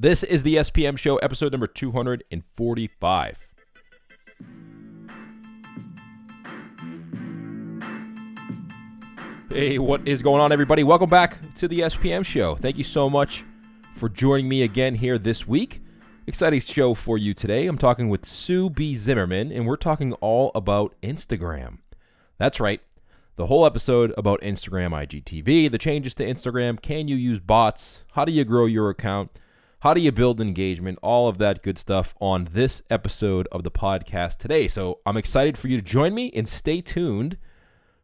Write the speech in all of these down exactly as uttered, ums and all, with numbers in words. This is the S P M Show, episode number two forty-five. Hey, what is going on, everybody? Welcome back to the S P M Show. Thank you so much for joining me again here this week. Exciting show for you today. I'm talking with Sue B. Zimmerman, and we're talking all about Instagram. That's right. The whole episode about Instagram, I G T V, the changes to Instagram, can you use bots, how do you grow your account, how do you build engagement, all of that good stuff on this episode of the podcast today. So I'm excited for you to join me and stay tuned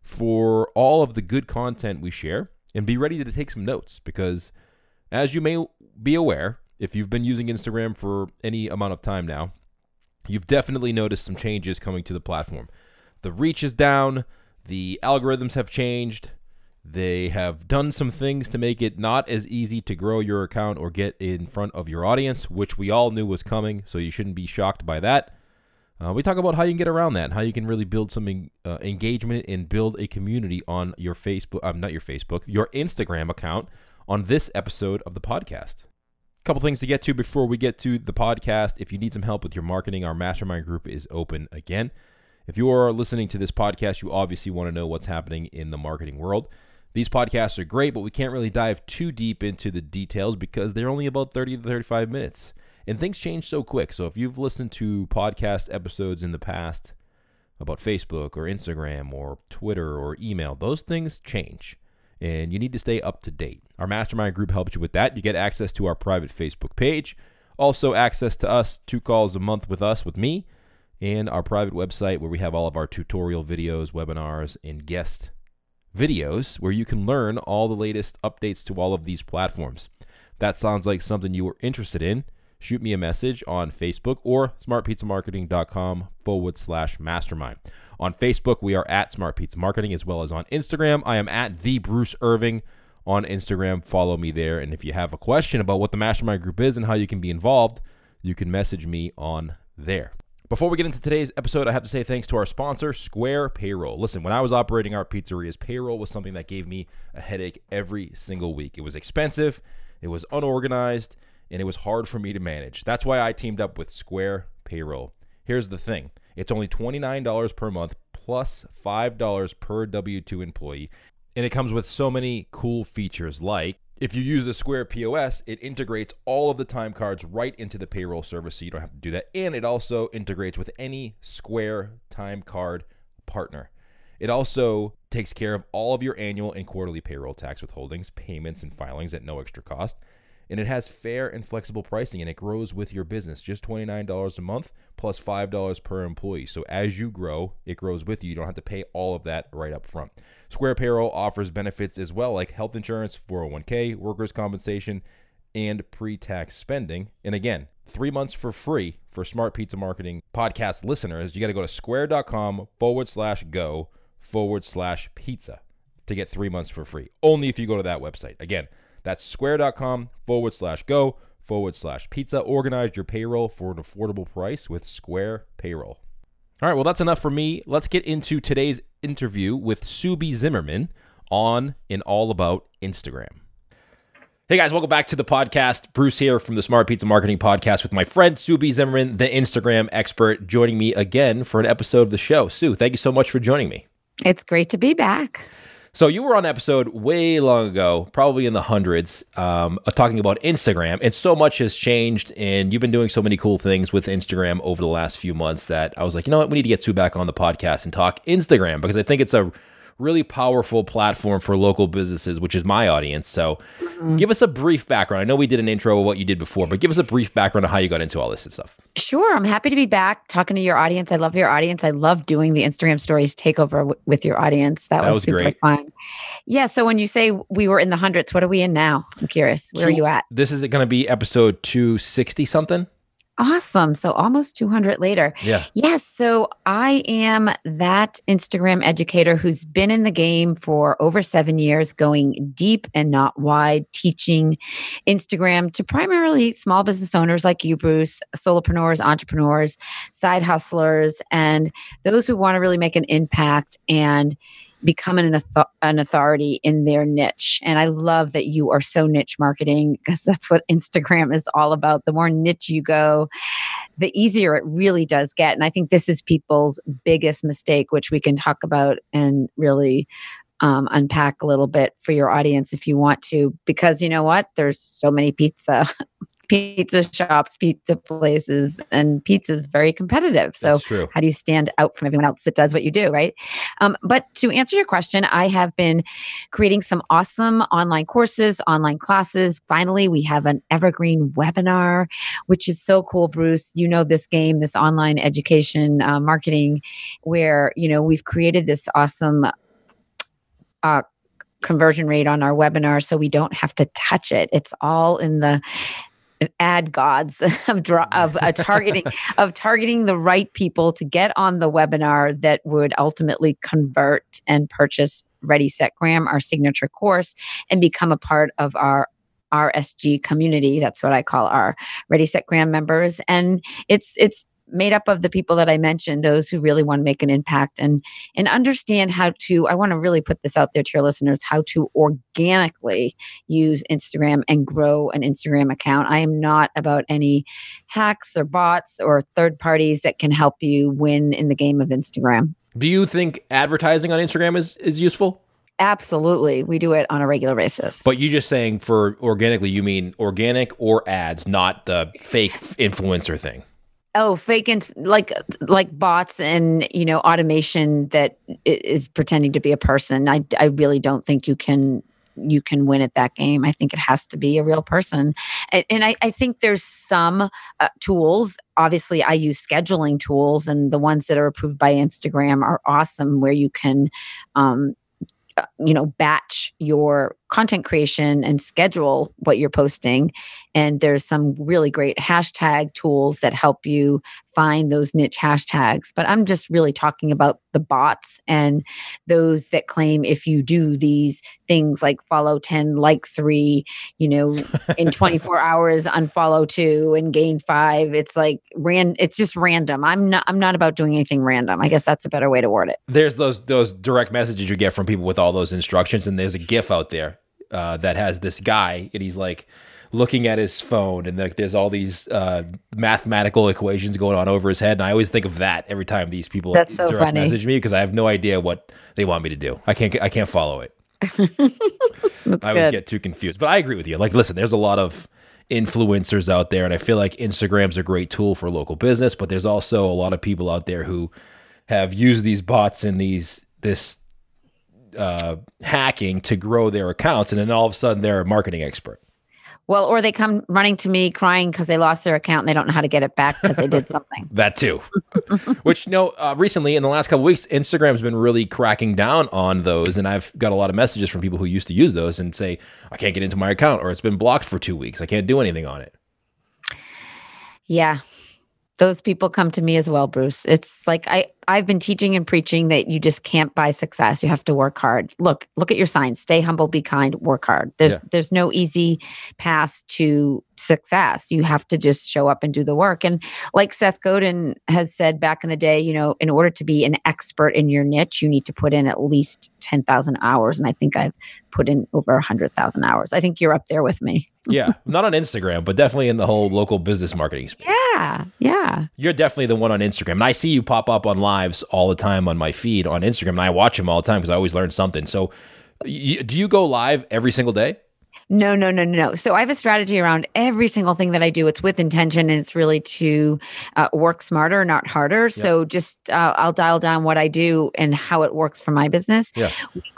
for all of the good content we share, and be ready to take some notes because, as you may be aware, if you've been using Instagram for any amount of time now, you've definitely noticed some changes coming to the platform. The reach is down, the algorithms have changed. They have done some things to make it not as easy to grow your account or get in front of your audience, which we all knew was coming, so you shouldn't be shocked by that. Uh, we talk about how you can get around that, and how you can really build some en- uh, engagement and build a community on your Facebook, um, not your Facebook, your Instagram account on this episode of the podcast. A couple things to get to before we get to the podcast. If you need some help with your marketing, our mastermind group is open again. If you are listening to this podcast, you obviously want to know what's happening in the marketing world. These podcasts are great, but we can't really dive too deep into the details because they're only about thirty to thirty-five minutes. And things change so quick. So if you've listened to podcast episodes in the past about Facebook or Instagram or Twitter or email, those things change and you need to stay up to date. Our mastermind group helps you with that. You get access to our private Facebook page, also access to us, two calls a month with us, with me, and our private website where we have all of our tutorial videos, webinars, and guest videos where you can learn all the latest updates to all of these platforms. If that sounds like something you were interested in, shoot me a message on Facebook or smartpizzamarketing.com forward slash mastermind. On Facebook, we are at Smart Pizza Marketing, as well as on Instagram. I am at the Bruce Irving on Instagram. Follow me there. And if you have a question about what the mastermind group is and how you can be involved, you can message me on there. Before we get into today's episode, I have to say thanks to our sponsor, Square Payroll. Listen, when I was operating our pizzerias, payroll was something that gave me a headache every single week. It was expensive, it was unorganized, and it was hard for me to manage. That's why I teamed up with Square Payroll. Here's the thing. It's only twenty-nine dollars per month plus five dollars per W two employee, and it comes with so many cool features like, if you use the Square P O S, it integrates all of the time cards right into the payroll service, so you don't have to do that. And it also integrates with any Square time card partner. It also takes care of all of your annual and quarterly payroll tax withholdings, payments, and filings at no extra cost. And it has fair and flexible pricing, and it grows with your business. Just twenty-nine dollars a month plus five dollars per employee. So as you grow, it grows with you. You don't have to pay all of that right up front. Square Payroll offers benefits as well, like health insurance, four oh one k, workers' compensation, and pre-tax spending. And again, three months for free for Smart Pizza Marketing podcast listeners. You got to go to square.com forward slash go forward slash pizza to get three months for free. Only if you go to that website. Again, that's square.com forward slash go forward slash pizza. Organize your payroll for an affordable price with Square Payroll. All right, well, that's enough for me. Let's get into today's interview with Sue B. Zimmerman on and all about Instagram. Hey, guys, welcome back to the podcast. Bruce here from the Smart Pizza Marketing Podcast with my friend Sue B. Zimmerman, the Instagram expert, joining me again for an episode of the show. Sue, thank you so much for joining me. It's great to be back. So you were on an episode way long ago, probably in the hundreds, um, talking about Instagram, and so much has changed, and you've been doing so many cool things with Instagram over the last few months that I was like, you know what, we need to get Sue back on the podcast and talk Instagram, because I think it's a really powerful platform for local businesses, which is my audience. So mm-hmm. Give us a brief background. I know we did an intro of what you did before, but give us a brief background on how you got into all this and stuff. Sure. I'm happy to be back talking to your audience. I love your audience. I love doing the Instagram stories takeover w- with your audience. That, that was, was super great. Fun. Yeah. So when you say we were in the hundreds, what are we in now? I'm curious. Where so are you at? This is going to be episode two sixty something. Awesome. So almost two hundred later. Yeah. Yes. So I am that Instagram educator who's been in the game for over seven years, going deep and not wide, teaching Instagram to primarily small business owners like you, Bruce, solopreneurs, entrepreneurs, side hustlers, and those who want to really make an impact and become an, an authority in their niche. And I love that you are so niche marketing, because that's what Instagram is all about. The more niche you go, the easier it really does get. And I think this is people's biggest mistake, which we can talk about and really um, unpack a little bit for your audience if you want to, because you know what? There's so many pizza pizza shops, pizza places, and pizza is very competitive. So how do you stand out from everyone else that does what you do, right? Um, but to answer your question, I have been creating some awesome online courses, online classes. Finally, we have an evergreen webinar, which is so cool, Bruce. You know this game, this online education uh, marketing, where you know we've created this awesome uh conversion rate on our webinar, so we don't have to touch it. It's all in the ad gods of draw, of uh, targeting of targeting the right people to get on the webinar that would ultimately convert and purchase Ready, Set, Gram, our signature course, and become a part of our R S G community. That's what I call our Ready, Set, Gram members, and it's it's made up of the people that I mentioned, those who really want to make an impact and and understand how to. I want to really put this out there to your listeners, how to organically use Instagram and grow an Instagram account. I am not about any hacks or bots or third parties that can help you win in the game of Instagram. Do you think advertising on Instagram is is useful? Absolutely. We do it on a regular basis. But you're just saying for organically, you mean organic or ads, not the fake influencer thing. Oh, fake and like like bots and, you know, automation that is pretending to be a person. I, I really don't think you can you can win at that game. I think it has to be a real person. And, and I, I think there's some uh, tools. Obviously, I use scheduling tools, and the ones that are approved by Instagram are awesome, where you can um, you know, batch your content creation and schedule what you're posting. And there's some really great hashtag tools that help you find those niche hashtags. But I'm just really talking about the bots and those that claim if you do these things like follow ten, like three, you know, in twenty-four hours, unfollow two and gain five. It's like ran. It's just random. I'm not. I'm not about doing anything random. I guess that's a better way to word it. There's those those direct messages you get from people with all those instructions, and there's a GIF out there uh, that has this guy, and he's like looking at his phone, and like there's all these uh, mathematical equations going on over his head. And I always think of that every time these people That's so direct funny. message me, because I have no idea what they want me to do. I can't I can't follow it. I always good. get too confused. But I agree with you. Like, listen, there's a lot of influencers out there, and I feel like Instagram's a great tool for local business, but there's also a lot of people out there who have used these bots and these this uh, hacking to grow their accounts, and then all of a sudden they're a marketing expert. Well, or they come running to me crying because they lost their account and they don't know how to get it back because they did something. That too. Which, you know, uh, recently in the last couple of weeks, Instagram's been really cracking down on those. And I've got a lot of messages from people who used to use those and say, I can't get into my account, or it's been blocked for two weeks. I can't do anything on it. Yeah. Those people come to me as well, Bruce. It's like I, I've been teaching and preaching that you just can't buy success. You have to work hard. Look, look at your signs. Stay humble, be kind, work hard. There's yeah. there's no easy path to success. You have to just show up and do the work. And like Seth Godin has said back in the day, you know, in order to be an expert in your niche, you need to put in at least ten thousand hours. And I think I've put in over one hundred thousand hours. I think you're up there with me. Yeah. Not on Instagram, but definitely in the whole local business marketing space. Yeah. Yeah. You're definitely the one on Instagram. And I see you pop up on lives all the time on my feed on Instagram. And I watch them all the time because I always learn something. So y- do you go live every single day? No, no, no, no. So I have a strategy around every single thing that I do. It's with intention, and it's really to uh, work smarter, not harder. Yeah. So just uh, I'll dial down what I do and how it works for my business. Yeah.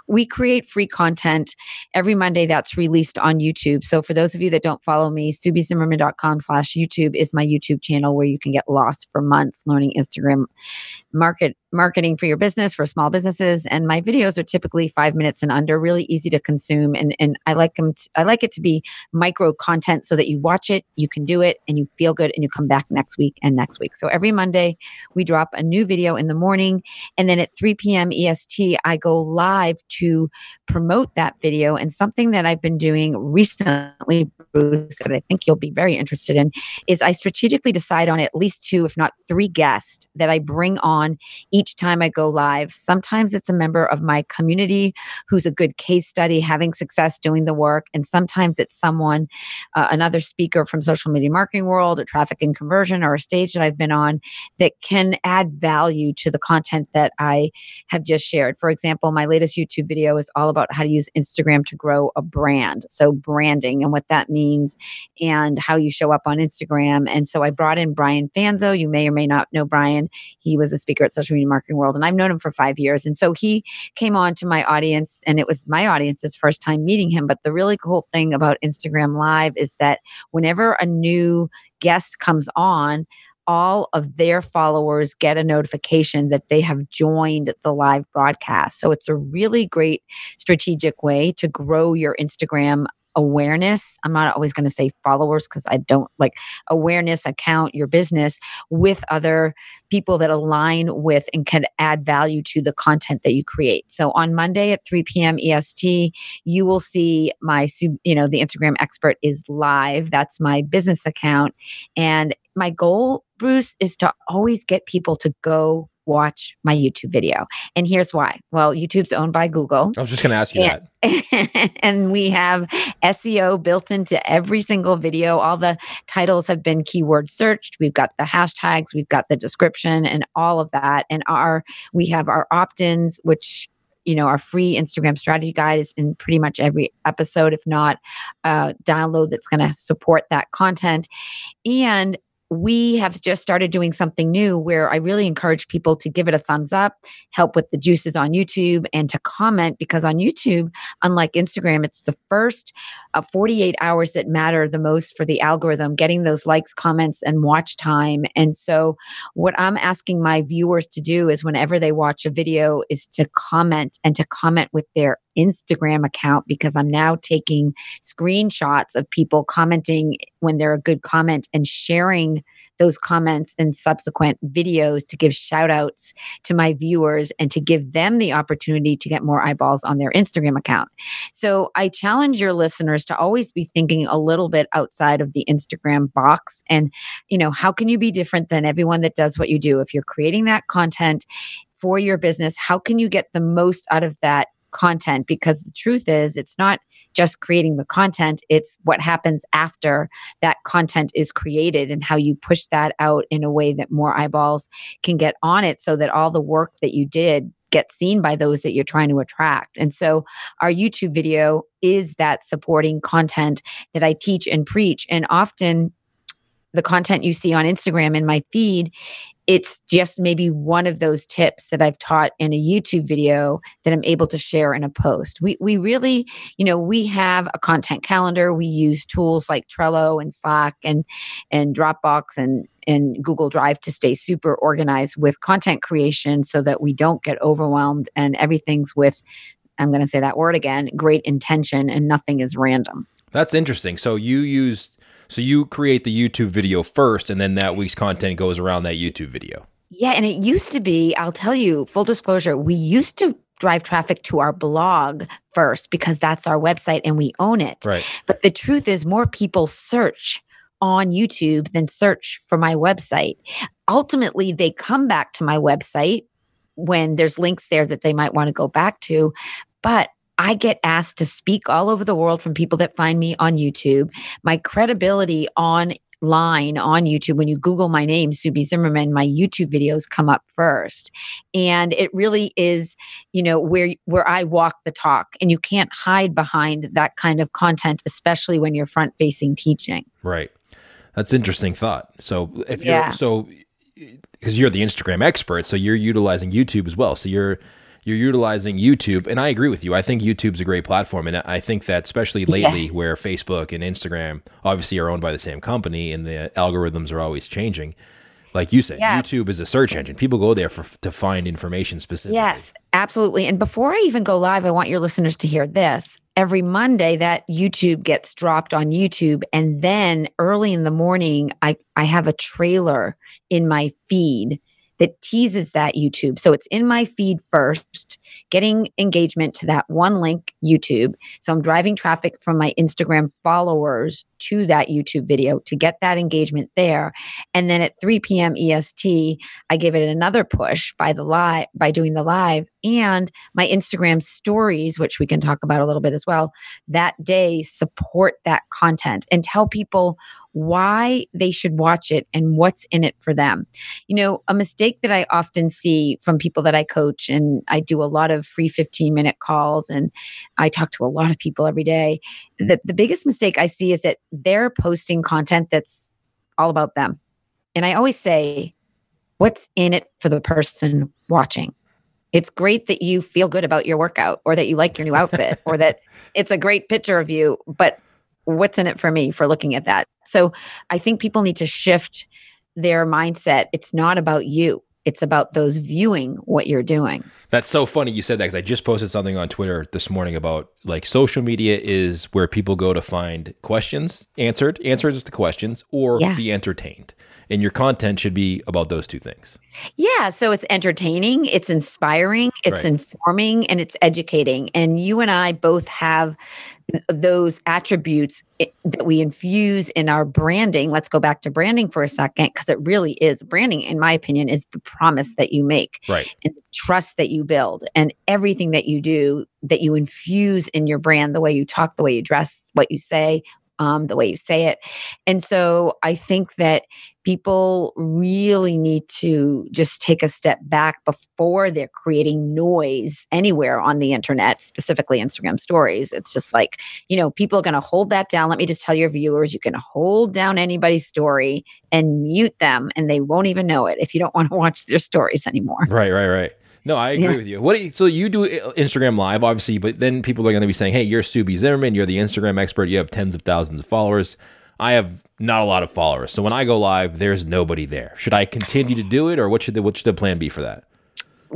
We create free content every Monday that's released on YouTube. So for those of you that don't follow me, subi zimmerman dot com slash YouTube is my YouTube channel, where you can get lost for months learning Instagram market marketing for your business, for small businesses. And my videos are typically five minutes and under, really easy to consume. And, and I like them. To, I like it to be micro content so that you watch it, you can do it, and you feel good, and you come back next week and next week. So every Monday we drop a new video in the morning, and then at three p.m. E S T, I go live to promote that video. And something that I've been doing recently, Bruce, that I think you'll be very interested in, is I strategically decide on at least two, if not three guests that I bring on each each time I go live. Sometimes it's a member of my community who's a good case study, having success doing the work. And sometimes it's someone, uh, another speaker from social media marketing world or traffic and conversion or a stage that I've been on that can add value to the content that I have just shared. For example, my latest YouTube video is all about how to use Instagram to grow a brand. So branding and what that means and how you show up on Instagram. And so I brought in Brian Fanzo. You may or may not know Brian. He was a speaker at Social Media Marketing World and I've known him for five years. And so he came on to my audience and it was my audience's first time meeting him. But the really cool thing about Instagram Live is that whenever a new guest comes on, all of their followers get a notification that they have joined the live broadcast. So it's a really great strategic way to grow your Instagram awareness. I'm not always going to say followers because I don't like awareness account, your business with other people that align with and can add value to the content that you create. So on Monday at three p.m. E S T, you will see my, you know, the Instagram expert is live. That's my business account. And my goal, Bruce, is to always get people to go watch my YouTube video. And here's why. Well, YouTube's owned by Google. I was just going to ask you and, that. And we have S E O built into every single video. All the titles have been keyword searched. We've got the hashtags, we've got the description and all of that. And our we have our opt-ins, which you know, our free Instagram strategy guide is in pretty much every episode, if not uh download that's going to support that content. And we have just started doing something new where I really encourage people to give it a thumbs up, help with the juices on YouTube, and to comment because on YouTube, unlike Instagram, it's the first uh, forty-eight hours that matter the most for the algorithm, getting those likes, comments, and watch time. And so what I'm asking my viewers to do is whenever they watch a video is to comment and to comment with their Instagram account because I'm now taking screenshots of people commenting when they're a good comment and sharing those comments in subsequent videos to give shout outs to my viewers and to give them the opportunity to get more eyeballs on their Instagram account. So I challenge your listeners to always be thinking a little bit outside of the Instagram box and, you know, how can you be different than everyone that does what you do? If you're creating that content for your business, how can you get the most out of that content? Because the truth is, it's not just creating the content, it's what happens after that content is created and how you push that out in a way that more eyeballs can get on it so that all the work that you did get seen by those that you're trying to attract. And so our YouTube video is that supporting content that I teach and preach. And often the content you see on Instagram in my feed, it's just maybe one of those tips that I've taught in a YouTube video that I'm able to share in a post. We we really, you know, we have a content calendar. We use tools like Trello and Slack and and Dropbox and and Google Drive to stay super organized with content creation so that we don't get overwhelmed and everything's with, I'm going to say that word again, great intention and nothing is random. That's interesting. So you used So you create the YouTube video first, and then that week's content goes around that YouTube video. Yeah. And it used to be, I'll tell you, full disclosure, we used to drive traffic to our blog first because that's our website and we own it. Right. But the truth is more people search on YouTube than search for my website. Ultimately, they come back to my website when there's links there that they might want to go back to. But I get asked to speak all over the world from people that find me on YouTube. My credibility online on YouTube, when you Google my name, Subi Zimmerman, my YouTube videos come up first. And it really is, you know, where where I walk the talk. And you can't hide behind that kind of content, especially when you're front-facing teaching. Right. That's an interesting thought. So if you're yeah. so because you're the Instagram expert, so you're utilizing YouTube as well. So you're You're utilizing YouTube, and I agree with you. I think YouTube's a great platform, and I think that especially lately yeah. where Facebook and Instagram obviously are owned by the same company and the algorithms are always changing. Like you said, yeah. YouTube is a search engine. People go there for, to find information specifically. Yes, absolutely. And before I even go live, I want your listeners to hear this. Every Monday, that YouTube gets dropped on YouTube. And then early in the morning, I, I have a trailer in my feed that teases that YouTube. So it's in my feed first, getting engagement to that one link YouTube. So I'm driving traffic from my Instagram followers to that YouTube video to get that engagement there. And then at three p.m. E S T, I give it another push by the live, by doing the live and my Instagram stories, which we can talk about a little bit as well, that day support that content and tell people why they should watch it and what's in it for them. You know, a mistake that I often see from people that I coach, and I do a lot of free fifteen minute calls and I talk to a lot of people every day. The, the biggest mistake I see is that they're posting content that's all about them. And I always say, what's in it for the person watching? It's great that you feel good about your workout or that you like your new outfit or that it's a great picture of you, but what's in it for me for looking at that? So I think people need to shift their mindset. It's not about you. It's about those viewing what you're doing. That's so funny you said that, because I just posted something on Twitter this morning about like social media is where people go to find questions, answered, answers to questions, or yeah. be entertained. And your content should be about those two things. Yeah. So it's entertaining, it's inspiring, it's right. informing, and it's educating. And you and I both have those attributes that we infuse in our branding. Let's go back to branding for a second, because it really is branding, in my opinion, is the promise that you make, right, and the trust that you build, and everything that you do that you infuse in your brand, the way you talk, the way you dress, what you say, um, the way you say it. And so I think that people really need to just take a step back before they're creating noise anywhere on the internet, specifically Instagram stories. It's just like, you know, people are going to hold that down. Let me just tell your viewers, you can hold down anybody's story and mute them and they won't even know it if you don't want to watch their stories anymore. Right, right, right. No, I agree yeah. with you. What do you, so you do Instagram Live, obviously, but then people are going to be saying, hey, you're Subi Zimmerman. You're the Instagram expert. You have tens of thousands of followers. I have not a lot of followers. So when I go live, there's nobody there. Should I continue to do it, or what should the, what should the plan be for that?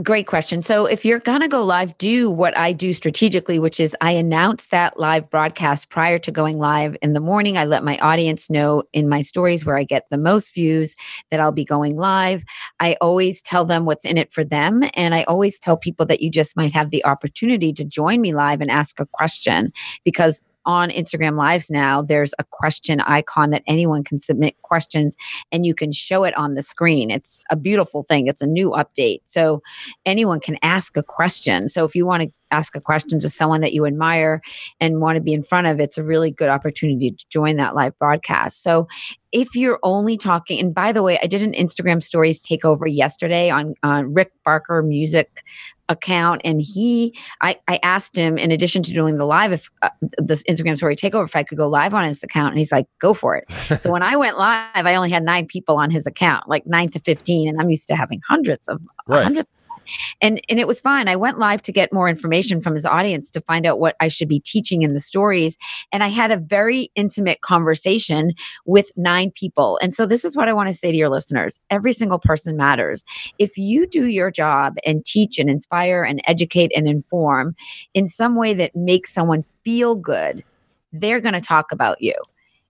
Great question. So if you're going to go live, do what I do strategically, which is I announce that live broadcast prior to going live in the morning. I let my audience know in my stories where I get the most views that I'll be going live. I always tell them what's in it for them. And I always tell people that you just might have the opportunity to join me live and ask a question, because on Instagram Lives now, there's a question icon that anyone can submit questions and you can show it on the screen. It's a beautiful thing. It's a new update. So anyone can ask a question. So if you want to ask a question to someone that you admire and want to be in front of, it's a really good opportunity to join that live broadcast. So if you're only talking, and by the way, I did an Instagram stories takeover yesterday on uh, Rick Barker Music account. And he, I, I asked him, in addition to doing the live, if uh, this Instagram story takeover, if I could go live on his account. And he's like, go for it. So when I went live, I only had nine people on his account, like nine to fifteen. And I'm used to having hundreds of right. hundreds. And and it was fine. I went live to get more information from his audience to find out what I should be teaching in the stories. And I had a very intimate conversation with nine people. And so this is what I want to say to your listeners. Every single person matters. If you do your job and teach and inspire and educate and inform in some way that makes someone feel good, they're going to talk about you.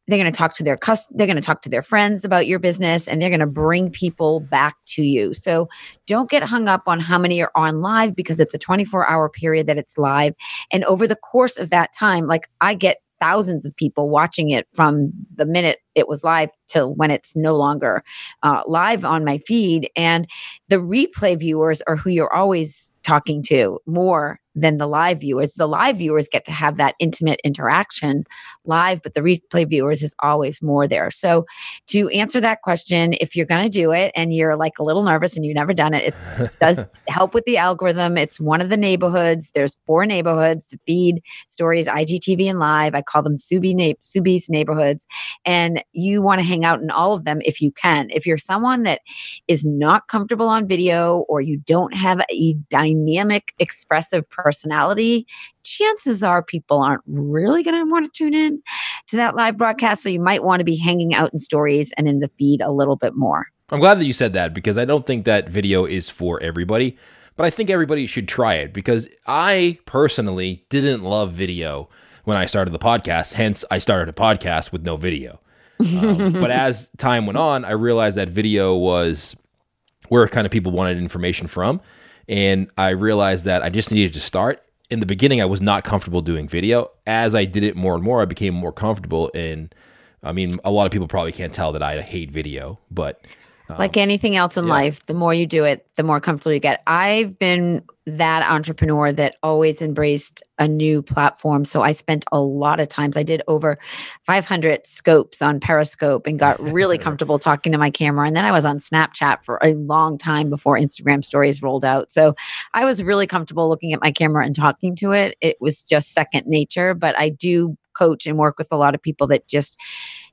They're going to talk to their cust- they're going to talk to their friends about your business, and they're going to bring people back to you. So don't get hung up on how many are on live, because it's a twenty-four hour period that it's live. And over the course of that time, like I get thousands of people watching it from the minute it was live till when it's no longer uh, live on my feed. And the replay viewers are who you're always talking to more than the live viewers. The live viewers get to have that intimate interaction live, but the replay viewers is always more there. So to answer that question, if you're going to do it and you're like a little nervous and you've never done it, it does help with the algorithm. It's one of the neighborhoods. There's four neighborhoods to feed stories, I G T V and live. I call them Subi na- Subi's neighborhoods. And you want to hang out in all of them if you can. If you're someone that is not comfortable on video, or you don't have a dynamic, expressive personality, chances are people aren't really going to want to tune in to that live broadcast. So you might want to be hanging out in stories and in the feed a little bit more. I'm glad that you said that, because I don't think that video is for everybody, but I think everybody should try it, because I personally didn't love video when I started the podcast. Hence, I started a podcast with no video. Um, but as time went on, I realized that video was where kind of people wanted information from. And I realized that I just needed to start. In the beginning, I was not comfortable doing video. As I did it more and more, I became more comfortable in I mean, a lot of people probably can't tell that I hate video, but um, like anything else in yeah. life, the more you do it, the more comfortable you get. I've been that entrepreneur that always embraced a new platform. So I spent a lot of times, I did over five hundred scopes on Periscope and got really comfortable talking to my camera. And then I was on Snapchat for a long time before Instagram stories rolled out. So I was really comfortable looking at my camera and talking to it. It was just second nature, but I do coach and work with a lot of people that just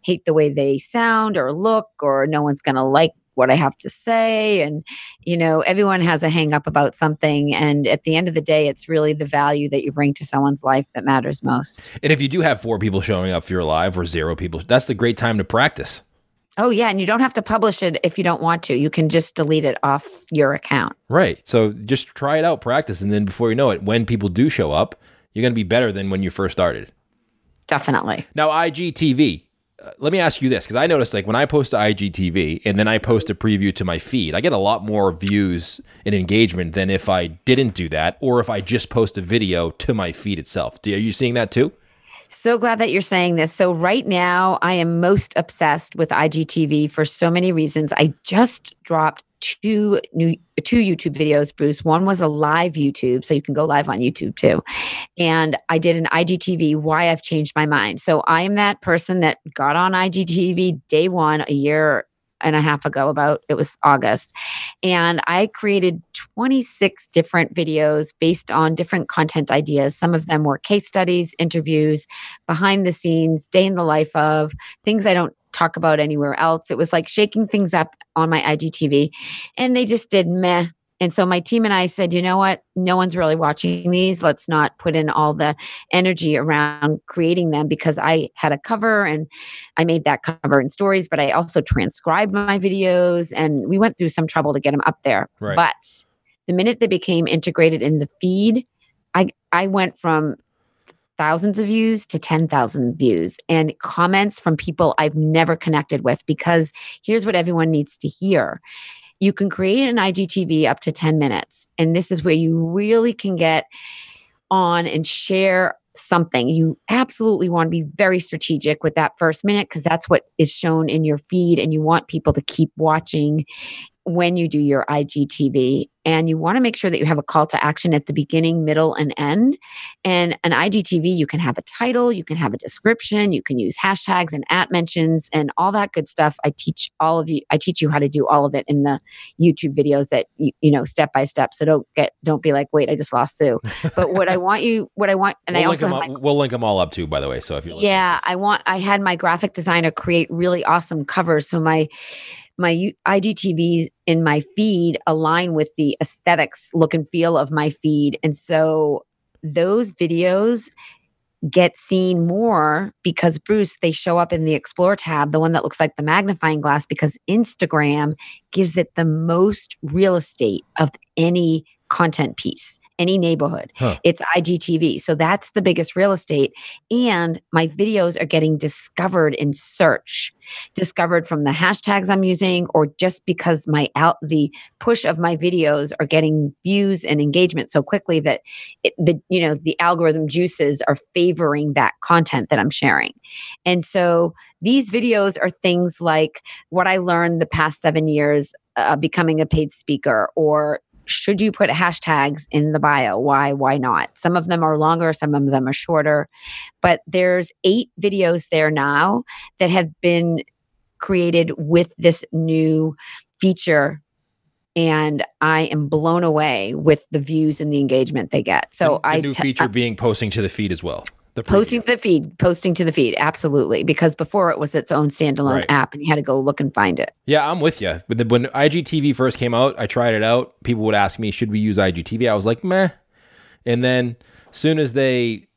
hate the way they sound or look, or no one's going to like what I have to say. And, you know, everyone has a hang up about something. And at the end of the day, it's really the value that you bring to someone's life that matters most. And if you do have four people showing up for your live or zero people, that's the great time to practice. Oh yeah. And you don't have to publish it if you don't want to. You can just delete it off your account. Right. So just try it out, practice. And then before you know it, when people do show up, you're going to be better than when you first started. Definitely. Now, I G T V. Uh, let me ask you this, because I noticed like when I post to I G T V and then I post a preview to my feed, I get a lot more views and engagement than if I didn't do that or if I just post a video to my feed itself. Do, are you seeing that too? So glad that you're saying this. So right now, I am most obsessed with I G T V for so many reasons. I just dropped two new two YouTube videos, Bruce. One was a live YouTube, so you can go live on YouTube too. And I did an I G T V, Why I've Changed My Mind. So I am that person that got on I G T V day one a year and a half ago, about it was August. And I created twenty-six different videos based on different content ideas. Some of them were case studies, interviews, behind the scenes, day in the life of, things I don't talk about anywhere else. It was like shaking things up on my I G T V, and they just did meh. And so my team and I said, you know what? No one's really watching these. Let's not put in all the energy around creating them, because I had a cover and I made that cover in stories, but I also transcribed my videos and we went through some trouble to get them up there. Right. But the minute they became integrated in the feed, I I went from thousands of views to ten thousand views and comments from people I've never connected with, because here's what everyone needs to hear. You can create an I G T V up to ten minutes. And this is where you really can get on and share something. You absolutely want to be very strategic with that first minute, because that's what is shown in your feed. And you want people to keep watching when you do your I G T V. And you want to make sure that you have a call to action at the beginning, middle, and end. And an I G T V, you can have a title, you can have a description, you can use hashtags and at mentions and all that good stuff. I teach all of you, I teach you how to do all of it in the YouTube videos that, you, you know, step by step. So don't get, don't be like, wait, I just lost Sue. But what I want you, what I want, and we'll I also, my, we'll link them all up too, by the way. So if you yeah, I want, I had my graphic designer create really awesome covers. So my, my I G T Vs in my feed align with the aesthetics, look and feel of my feed. And so those videos get seen more because, Bruce, they show up in the Explore tab, the one that looks like the magnifying glass, because Instagram gives it the most real estate of any content piece, any neighborhood. Huh. It's I G T V. So that's the biggest real estate. And my videos are getting discovered in search, discovered from the hashtags I'm using, or just because my out, the push of my videos are getting views and engagement so quickly that it, the, you know, the algorithm juices are favoring that content that I'm sharing. And so these videos are things like what I learned the past seven years uh, becoming a paid speaker, or should you put hashtags in the bio? Why? Why not? Some of them are longer, some of them are shorter, but there's eight videos there now that have been created with this new feature. And I am blown away with the views and the engagement they get. So the, the I new te- feature being posting to the feed as well. The posting to the feed, posting to the feed. Absolutely. Because before it was its own standalone right. app and you had to go look and find it. Yeah, I'm with you. But when I G T V first came out, I tried it out. People would ask me, should we use I G T V? I was like, meh. And then as soon as they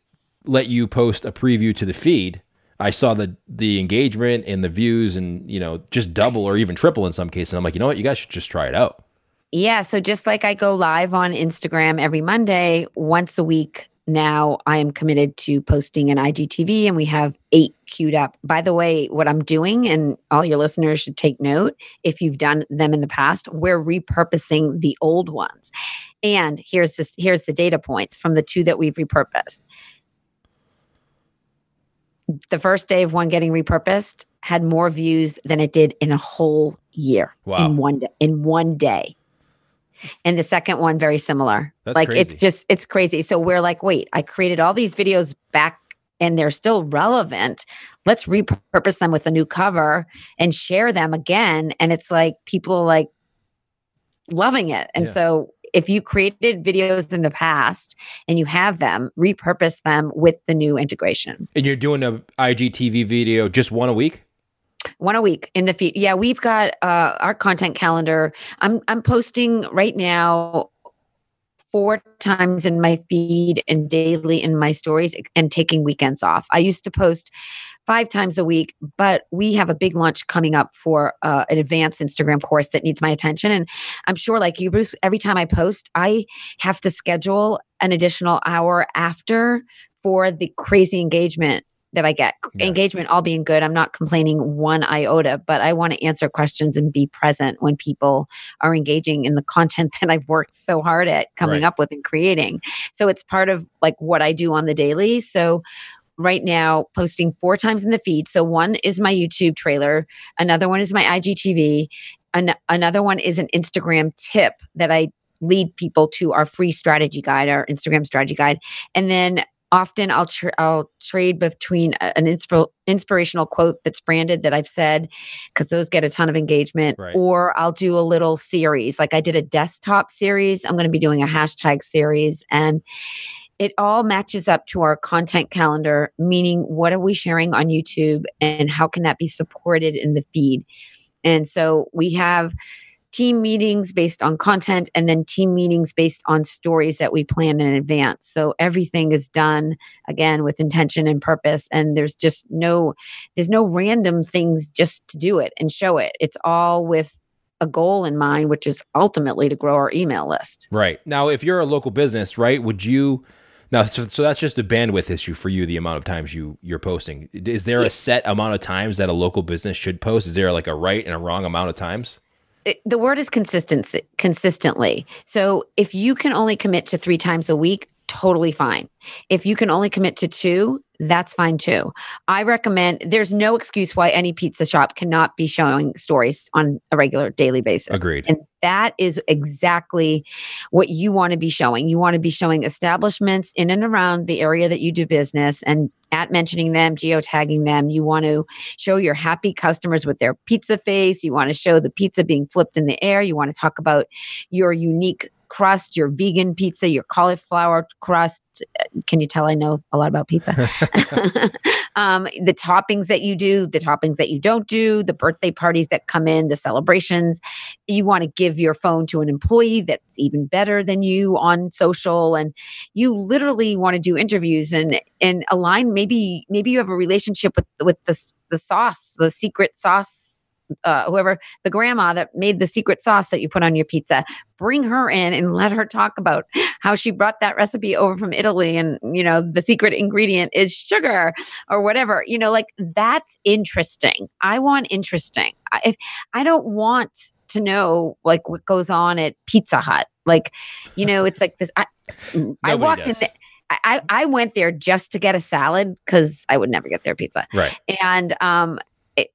let you post a preview to the feed, I saw the, the engagement and the views and, you know, just double or even triple in some cases. And I'm like, you know what? You guys should just try it out. Yeah. So just like I go live on Instagram every Monday, once a week, now I am committed to posting an I G T V, and we have eight queued up. By the way, what I'm doing, and all your listeners should take note, if you've done them in the past, we're repurposing the old ones. And here's this, here's the data points from the two that we've repurposed. the first day of one getting repurposed had more views than it did in a whole year. Wow. In one day, in one day. And the second one, very similar. That's like, crazy. It's just, it's crazy. So we're like, wait, I created all these videos back and they're still relevant. Let's repurpose them with a new cover and share them again. And it's like, people are like loving it. And yeah. so if you created videos in the past and you have them, repurpose them with the new integration. And you're doing a I G T V video just one a week? One a week in the feed. Yeah, we've got uh, our content calendar. I'm I'm posting right now four times in my feed and daily in my stories and taking weekends off. I used to post five times a week, but we have a big launch coming up for uh, an advanced Instagram course that needs my attention. And I'm sure like you, Bruce, every time I post, I have to schedule an additional hour after for the crazy engagement that I get. Yeah. Engagement all being good. I'm not complaining one iota, but I want to answer questions and be present when people are engaging in the content that I've worked so hard at coming right. up with and creating. So it's part of like what I do on the daily. So right now, posting four times in the feed. So one is my YouTube trailer. Another one is my I G T V. An- another one is an Instagram tip that I lead people to our free strategy guide, our Instagram strategy guide. And then often I'll tra- I'll trade between a, an insp- inspirational quote that's branded that I've said, because those get a ton of engagement, right. or I'll do a little series. Like I did a desktop series. I'm going to be doing a hashtag series, and it all matches up to our content calendar, meaning what are we sharing on YouTube and how can that be supported in the feed? And so we have team meetings based on content and then team meetings based on stories that we plan in advance. So everything is done again with intention and purpose. And there's just no, there's no random things just to do it and show it. It's all with a goal in mind, which is ultimately to grow our email list. Right. Now, if you're a local business, right, would you now, so, so that's just a bandwidth issue for you, the amount of times you you're posting. Is there a set amount of times that a local business should post? Is there like a right and a wrong amount of times? It, the word is consistency, consistently. So if you can only commit to three times a week, totally fine. If you can only commit to two, that's fine too. I recommend there's no excuse why any pizza shop cannot be showing stories on a regular daily basis. Agreed. And that is exactly what you want to be showing. You want to be showing establishments in and around the area that you do business and at mentioning them, geotagging them. You want to show your happy customers with their pizza face. You want to show the pizza being flipped in the air. You want to talk about your unique crust, your vegan pizza, your cauliflower crust. Can you tell I know a lot about pizza? um, the toppings that you do, the toppings that you don't do, the birthday parties that come in, the celebrations. You want to give your phone to an employee that's even better than you on social. And you literally want to do interviews and and align. Maybe maybe you have a relationship with, with the, the sauce, the secret sauce. Uh, whoever, the grandma that made the secret sauce that you put on your pizza, bring her in and let her talk about how she brought that recipe over from Italy. And, you know, the secret ingredient is sugar or whatever, you know, like that's interesting. I want interesting. I, if, I don't want to know like what goes on at Pizza Hut. Like, you know, it's like this, I, I walked does. in the, I, I went there just to get a salad because I would never get their pizza. Right. And, um,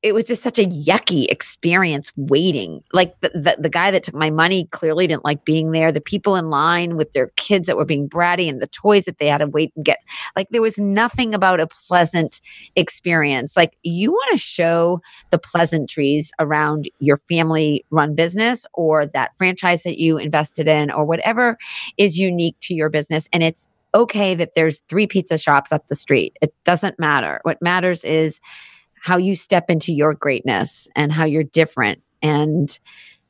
it was just such a yucky experience waiting. Like the, the the guy that took my money clearly didn't like being there. The people in line with their kids that were being bratty and the toys that they had to wait and get. Like there was nothing about a pleasant experience. Like you want to show the pleasantries around your family run business or that franchise that you invested in or whatever is unique to your business. And it's okay that there's three pizza shops up the street. It doesn't matter. What matters is how you step into your greatness and how you're different. And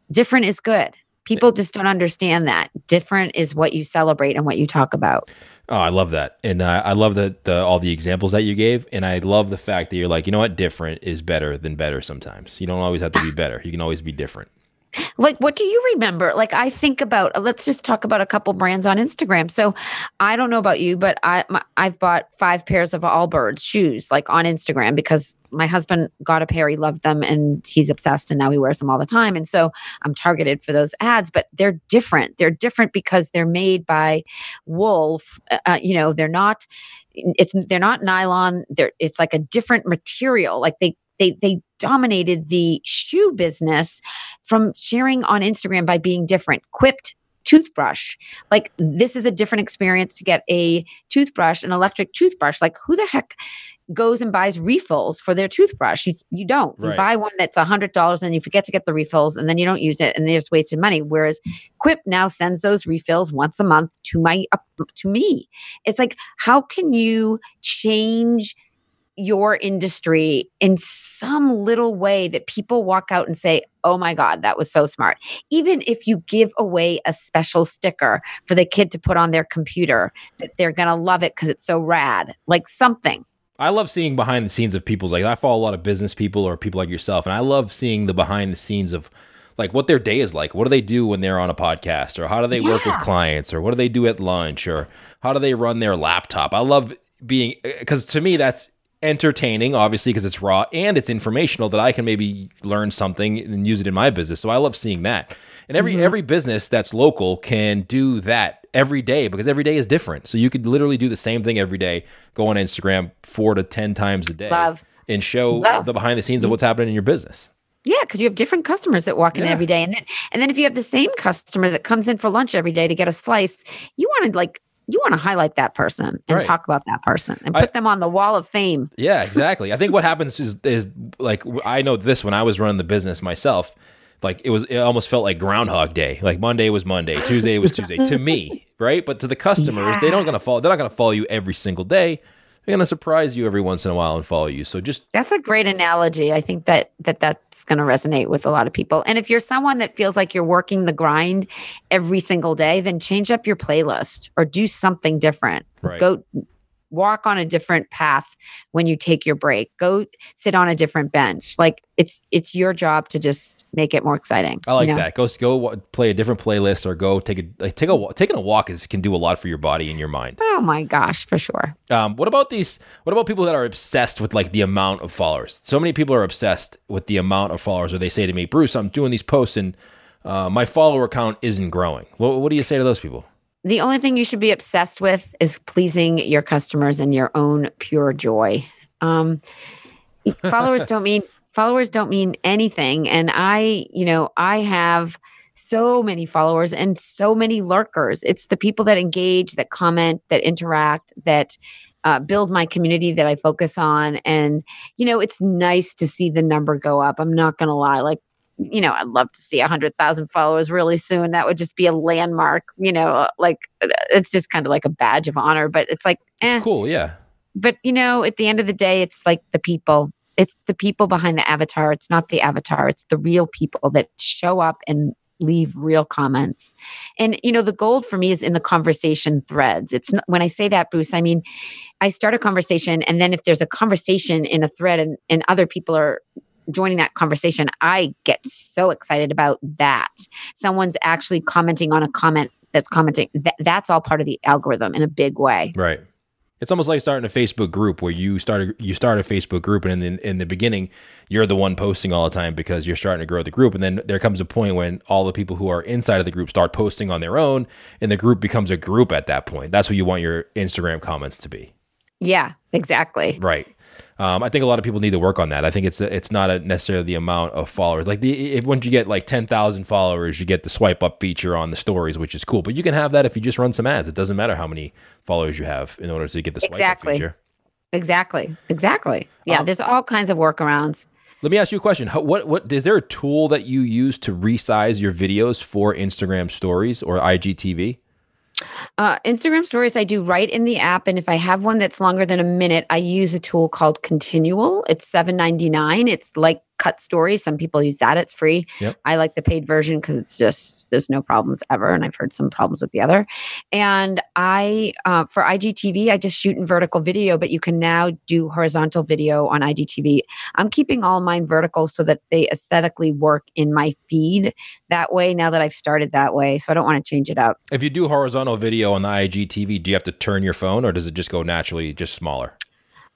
different is good. People just don't understand that. Different is what you celebrate and what you talk about. Oh, I love that. And uh, I love the, the all the examples that you gave. And I love the fact that you're like, you know what? Different is better than better sometimes. You don't always have to be better. You can always be different. Like, what do you remember? Like, I think about, let's just talk about a couple brands on Instagram. So I don't know about you, but I, my, I've bought five pairs of Allbirds shoes, like on Instagram, because my husband got a pair. He loved them and he's obsessed and now he wears them all the time. And so I'm targeted for those ads, but they're different. They're different because they're made by wool. Uh, you know, they're not it's they're not nylon. They're it's like a different material. Like they they they dominated the shoe business from sharing on Instagram by being different. Quipt toothbrush. Like, this is a different experience to get a toothbrush, an electric toothbrush. Like, who the heck goes and buys refills for their toothbrush? You, you don't. Right. You buy one that's one hundred dollars and you forget to get the refills and then you don't use it and there's wasted money. Whereas Quipt now sends those refills once a month to my uh, to me. It's like, how can you change your industry in some little way that people walk out and say, oh my God, that was so smart? Even if you give away a special sticker for the kid to put on their computer that they're going to love it because it's so rad, like something. I love seeing behind the scenes of people's, like, I follow a lot of business people or people like yourself, and I love seeing the behind the scenes of like what their day is like. What do they do when they're on a podcast, or how do they yeah. work with clients, or what do they do at lunch, or how do they run their laptop? I love being, because to me that's entertaining, obviously, because it's raw and it's informational that I can maybe learn something and use it in my business. So I love seeing that. And every mm-hmm. every business that's local can do that every day, because every day is different. So you could literally do the same thing every day, go on Instagram four to ten times a day Love. and show Love. the behind the scenes of what's happening in your business. Yeah, because you have different customers that walk in yeah. every day. And then, and then if you have the same customer that comes in for lunch every day to get a slice, you want to like, you want to highlight that person and right. talk about that person and put I, them on the wall of fame. Yeah, exactly. I think what happens is, is like, I know this when I was running the business myself, like it was, it almost felt like Groundhog Day. Like Monday was Monday, Tuesday was Tuesday to me, right? But to the customers, yeah. they don't gonna follow. They're not gonna follow you every single day. They're gonna surprise you every once in a while and follow you. So just that's a great analogy. I think that that that's gonna resonate with a lot of people. And if you're someone that feels like you're working the grind every single day, then change up your playlist or do something different. Right. Go walk on a different path when you take your break. Go sit on a different bench. Like it's it's your job to just make it more exciting. I like you know? that. Go go play a different playlist or go take a like, take a taking a walk is can do a lot for your body and your mind. Oh my gosh, for sure. Um, what about these? What about people that are obsessed with like the amount of followers? So many people are obsessed with the amount of followers, or they say to me, Bruce, I'm doing these posts and uh, my follower count isn't growing. What, what do you say to those people? The only thing you should be obsessed with is pleasing your customers and your own pure joy. Um, followers don't mean followers don't mean anything. And I, you know, I have so many followers and so many lurkers. It's the people that engage, that comment, that interact, that uh, build my community that I focus on. And, you know, it's nice to see the number go up. I'm not going to lie. Like, you know, I'd love to see one hundred thousand followers really soon. That would just be a landmark, you know, like it's just kind of like a badge of honor, but it's like, eh. It's cool. Yeah. But you know, at the end of the day, it's like the people, it's the people behind the avatar. It's not the avatar. It's the real people that show up and leave real comments. And, you know, the gold for me is in the conversation threads. It's not, when I say that, Bruce, I mean, I start a conversation, and then if there's a conversation in a thread and, and other people are joining that conversation, I get so excited about that. Someone's actually commenting on a comment that's commenting. Th- that's all part of the algorithm in a big way. Right. It's almost like starting a Facebook group where you start a, you start a Facebook group, and in, in the beginning, you're the one posting all the time because you're starting to grow the group. And then there comes a point when all the people who are inside of the group start posting on their own, and the group becomes a group at that point. That's what you want your Instagram comments to be. Yeah, exactly. Right. Um, I think a lot of people need to work on that. I think it's it's not a necessarily the amount of followers. Like the, if, once you get like ten thousand followers, you get the swipe up feature on the stories, which is cool. But you can have that if you just run some ads. It doesn't matter how many followers you have in order to get the swipe exactly. up feature. Exactly. Exactly. Yeah, um, there's all kinds of workarounds. Let me ask you a question. How, what what is there a tool that you use to resize your videos for Instagram stories or I G T V? Uh, Instagram stories I do right in the app. And if I have one that's longer than a minute, I use a tool called Continual. It's seven ninety-nine. It's like Cut Stories. Some people use that. It's free. Yep. I like the paid version because it's just, there's no problems ever. And I've heard some problems with the other. And I, uh, for I G T V, I just shoot in vertical video, but you can now do horizontal video on I G T V. I'm keeping all mine vertical so that they aesthetically work in my feed that way now that I've started that way. So I don't want to change it up. If you do horizontal video on the I G T V, do you have to turn your phone, or does it just go naturally just smaller?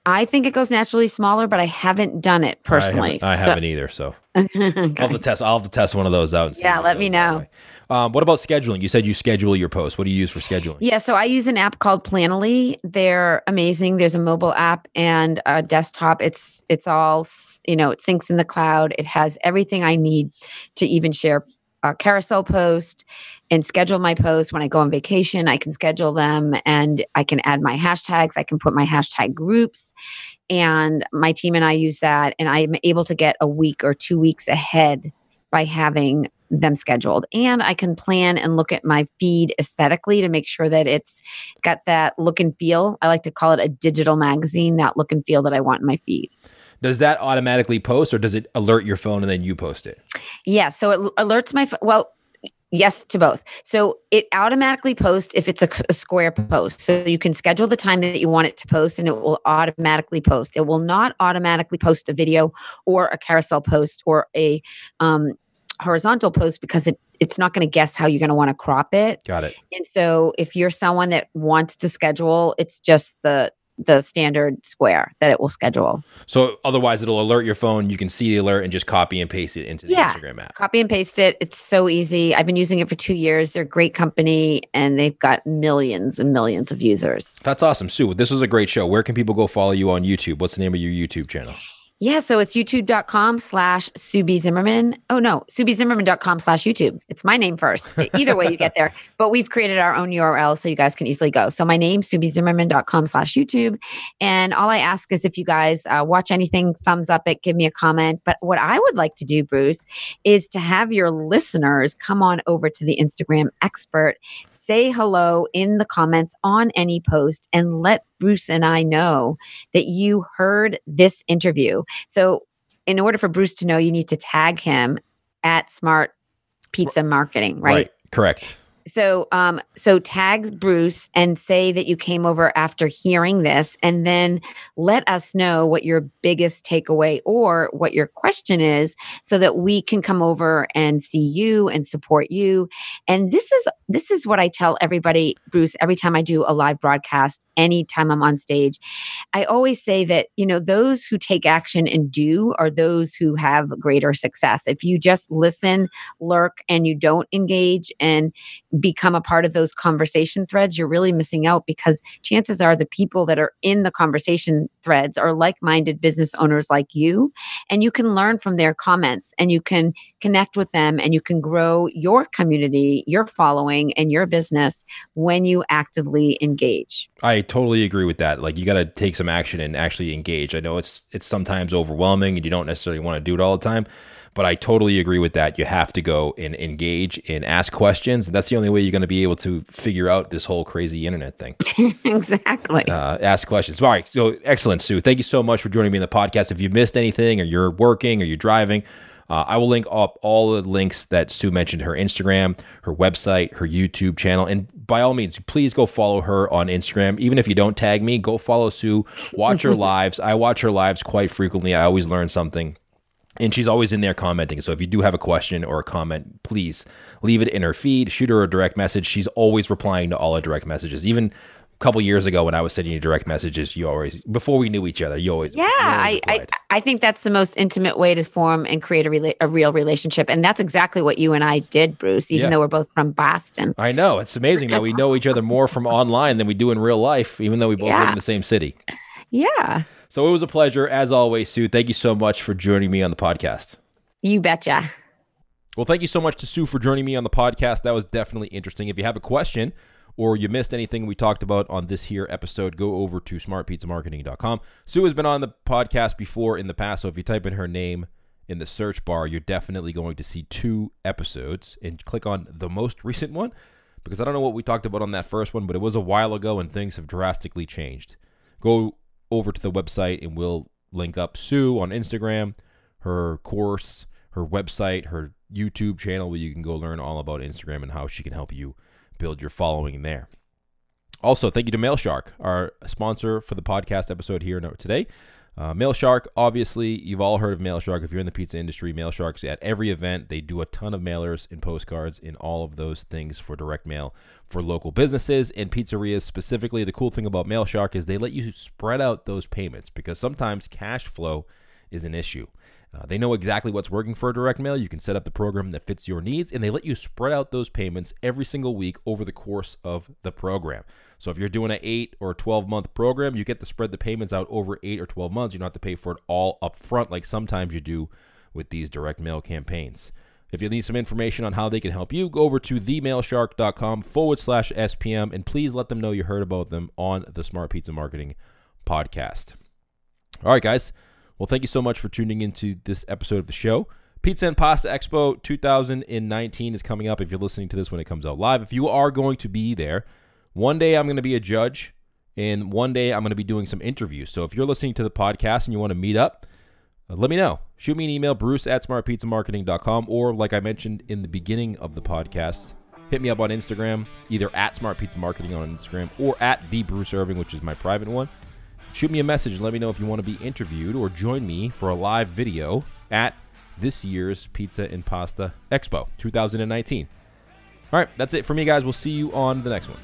I think it goes naturally smaller, but I haven't done it personally. I haven't, I so. haven't either. So okay. I'll have to test. I'll have to test one of those out. And see yeah, let me know. Um, what about scheduling? You said you schedule your posts. What do you use for scheduling? Yeah, so I use an app called Planoly. They're amazing. There's a mobile app and a desktop. It's it's all you know. It syncs in the cloud. It has everything I need to even share a carousel post and schedule my posts. When I go on vacation, I can schedule them and I can add my hashtags. I can put my hashtag groups, and my team and I use that. And I'm able to get a week or two weeks ahead by having them scheduled. And I can plan and look at my feed aesthetically to make sure that it's got that look and feel. I like to call it a digital magazine, that look and feel that I want in my feed. Does that automatically post, or does it alert your phone and then you post it? Yeah. So it alerts my phone. Well, yes to both. So it automatically posts if it's a, a square post. So you can schedule the time that you want it to post and it will automatically post. It will not automatically post a video or a carousel post or a um, horizontal post because it it's not going to guess how you're going to want to crop it. Got it. And so if you're someone that wants to schedule, it's just the the standard square that it will schedule. So otherwise it'll alert your phone. You can see the alert and just copy and paste it into the yeah, Instagram app. Copy and paste it. It's so easy. I've been using it for two years. They're a great company and they've got millions and millions of users. That's awesome. Sue, this was a great show. Where can people go follow you on YouTube? What's the name of your YouTube channel? Yeah. So it's youtube.com slash Subi Zimmerman. Oh no, SubiZimmerman.com slash YouTube. It's my name first. Either way you get there, but we've created our own U R L so you guys can easily go. So my name, SubiZimmerman.com slash YouTube. And all I ask is if you guys uh, watch anything, thumbs up it, give me a comment. But what I would like to do, Bruce, is to have your listeners come on over to the Instagram expert, say hello in the comments on any post and let Bruce and I know that you heard this interview. So in order for Bruce to know, you need to tag him at Smart Pizza Marketing, right? Right. Correct. So, um, so tag Bruce and say that you came over after hearing this, and then let us know what your biggest takeaway or what your question is so that we can come over and see you and support you. And this is, this is what I tell everybody, Bruce, every time I do a live broadcast, anytime I'm on stage, I always say that, you know, those who take action and do are those who have greater success. If you just listen, lurk, and you don't engage and become a part of those conversation threads, you're really missing out because chances are the people that are in the conversation threads are like-minded business owners like you, and you can learn from their comments and you can connect with them and you can grow your community, your following, and your business when you actively engage. I totally agree with that. Like you got to take some action and actually engage. I know it's it's sometimes overwhelming and you don't necessarily want to do it all the time, but I totally agree with that. You have to go and engage and ask questions. That's the only way you're going to be able to figure out this whole crazy internet thing. Exactly. Uh, ask questions. All right. So excellent, Sue. Thank you so much for joining me in the podcast. If you missed anything or you're working or you're driving, uh, I will link up all the links that Sue mentioned, her Instagram, her website, her YouTube channel. And by all means, please go follow her on Instagram. Even if you don't tag me, go follow Sue. Watch her lives. I watch her lives quite frequently. I always learn something. And she's always in there commenting. So if you do have a question or a comment, please leave it in her feed, shoot her a direct message. She's always replying to all our direct messages. Even a couple years ago when I was sending you direct messages, you always, before we knew each other, you always Yeah, you always I, I I think that's the most intimate way to form and create a, rela- a real relationship. And that's exactly what you and I did, Bruce, even yeah. though we're both from Boston. I know. It's amazing that we know each other more from online than we do in real life, even though we both yeah. live in the same city. Yeah. So it was a pleasure, as always, Sue. Thank you so much for joining me on the podcast. You betcha. Well, thank you so much to Sue for joining me on the podcast. That was definitely interesting. If you have a question or you missed anything we talked about on this here episode, go over to smart pizza marketing dot com. Sue has been on the podcast before in the past, so if you type in her name in the search bar, you're definitely going to see two episodes. And click on the most recent one, because I don't know what we talked about on that first one, but it was a while ago and things have drastically changed. Go over to the website and we'll link up Sue on Instagram, her course, her website, her YouTube channel, where you can go learn all about Instagram and how she can help you build your following there. Also, thank you to Mail Shark, our sponsor for the podcast episode here today. Uh, Mail Shark, obviously, you've all heard of Mail Shark. If you're in the pizza industry, Mail Shark's at every event. They do a ton of mailers and postcards and all of those things for direct mail for local businesses and pizzerias specifically. The cool thing about Mail Shark is they let you spread out those payments because sometimes cash flow is an issue. Uh, they know exactly what's working for a direct mail. You can set up the program that fits your needs, and they let you spread out those payments every single week over the course of the program. So if you're doing an eight or twelve month program, you get to spread the payments out over eight or twelve months. You don't have to pay for it all up front like sometimes you do with these direct mail campaigns. If you need some information on how they can help you, go over to themailshark.com forward slash SPM, and please let them know you heard about them on the Smart Pizza Marketing Podcast. All right, guys. Well, thank you so much for tuning into this episode of the show. Pizza and Pasta Expo two thousand nineteen is coming up if you're listening to this when it comes out live. If you are going to be there, one day I'm going to be a judge, and one day I'm going to be doing some interviews. So if you're listening to the podcast and you want to meet up, let me know. Shoot me an email, bruce at smartpizzamarketing.com, or like I mentioned in the beginning of the podcast, hit me up on Instagram, either at smartpizzamarketing on Instagram or at the Bruce Irving, which is my private one. Shoot me a message and let me know if you want to be interviewed or join me for a live video at this year's Pizza and Pasta Expo twenty nineteen. All right, that's it for me, guys. We'll see you on the next one.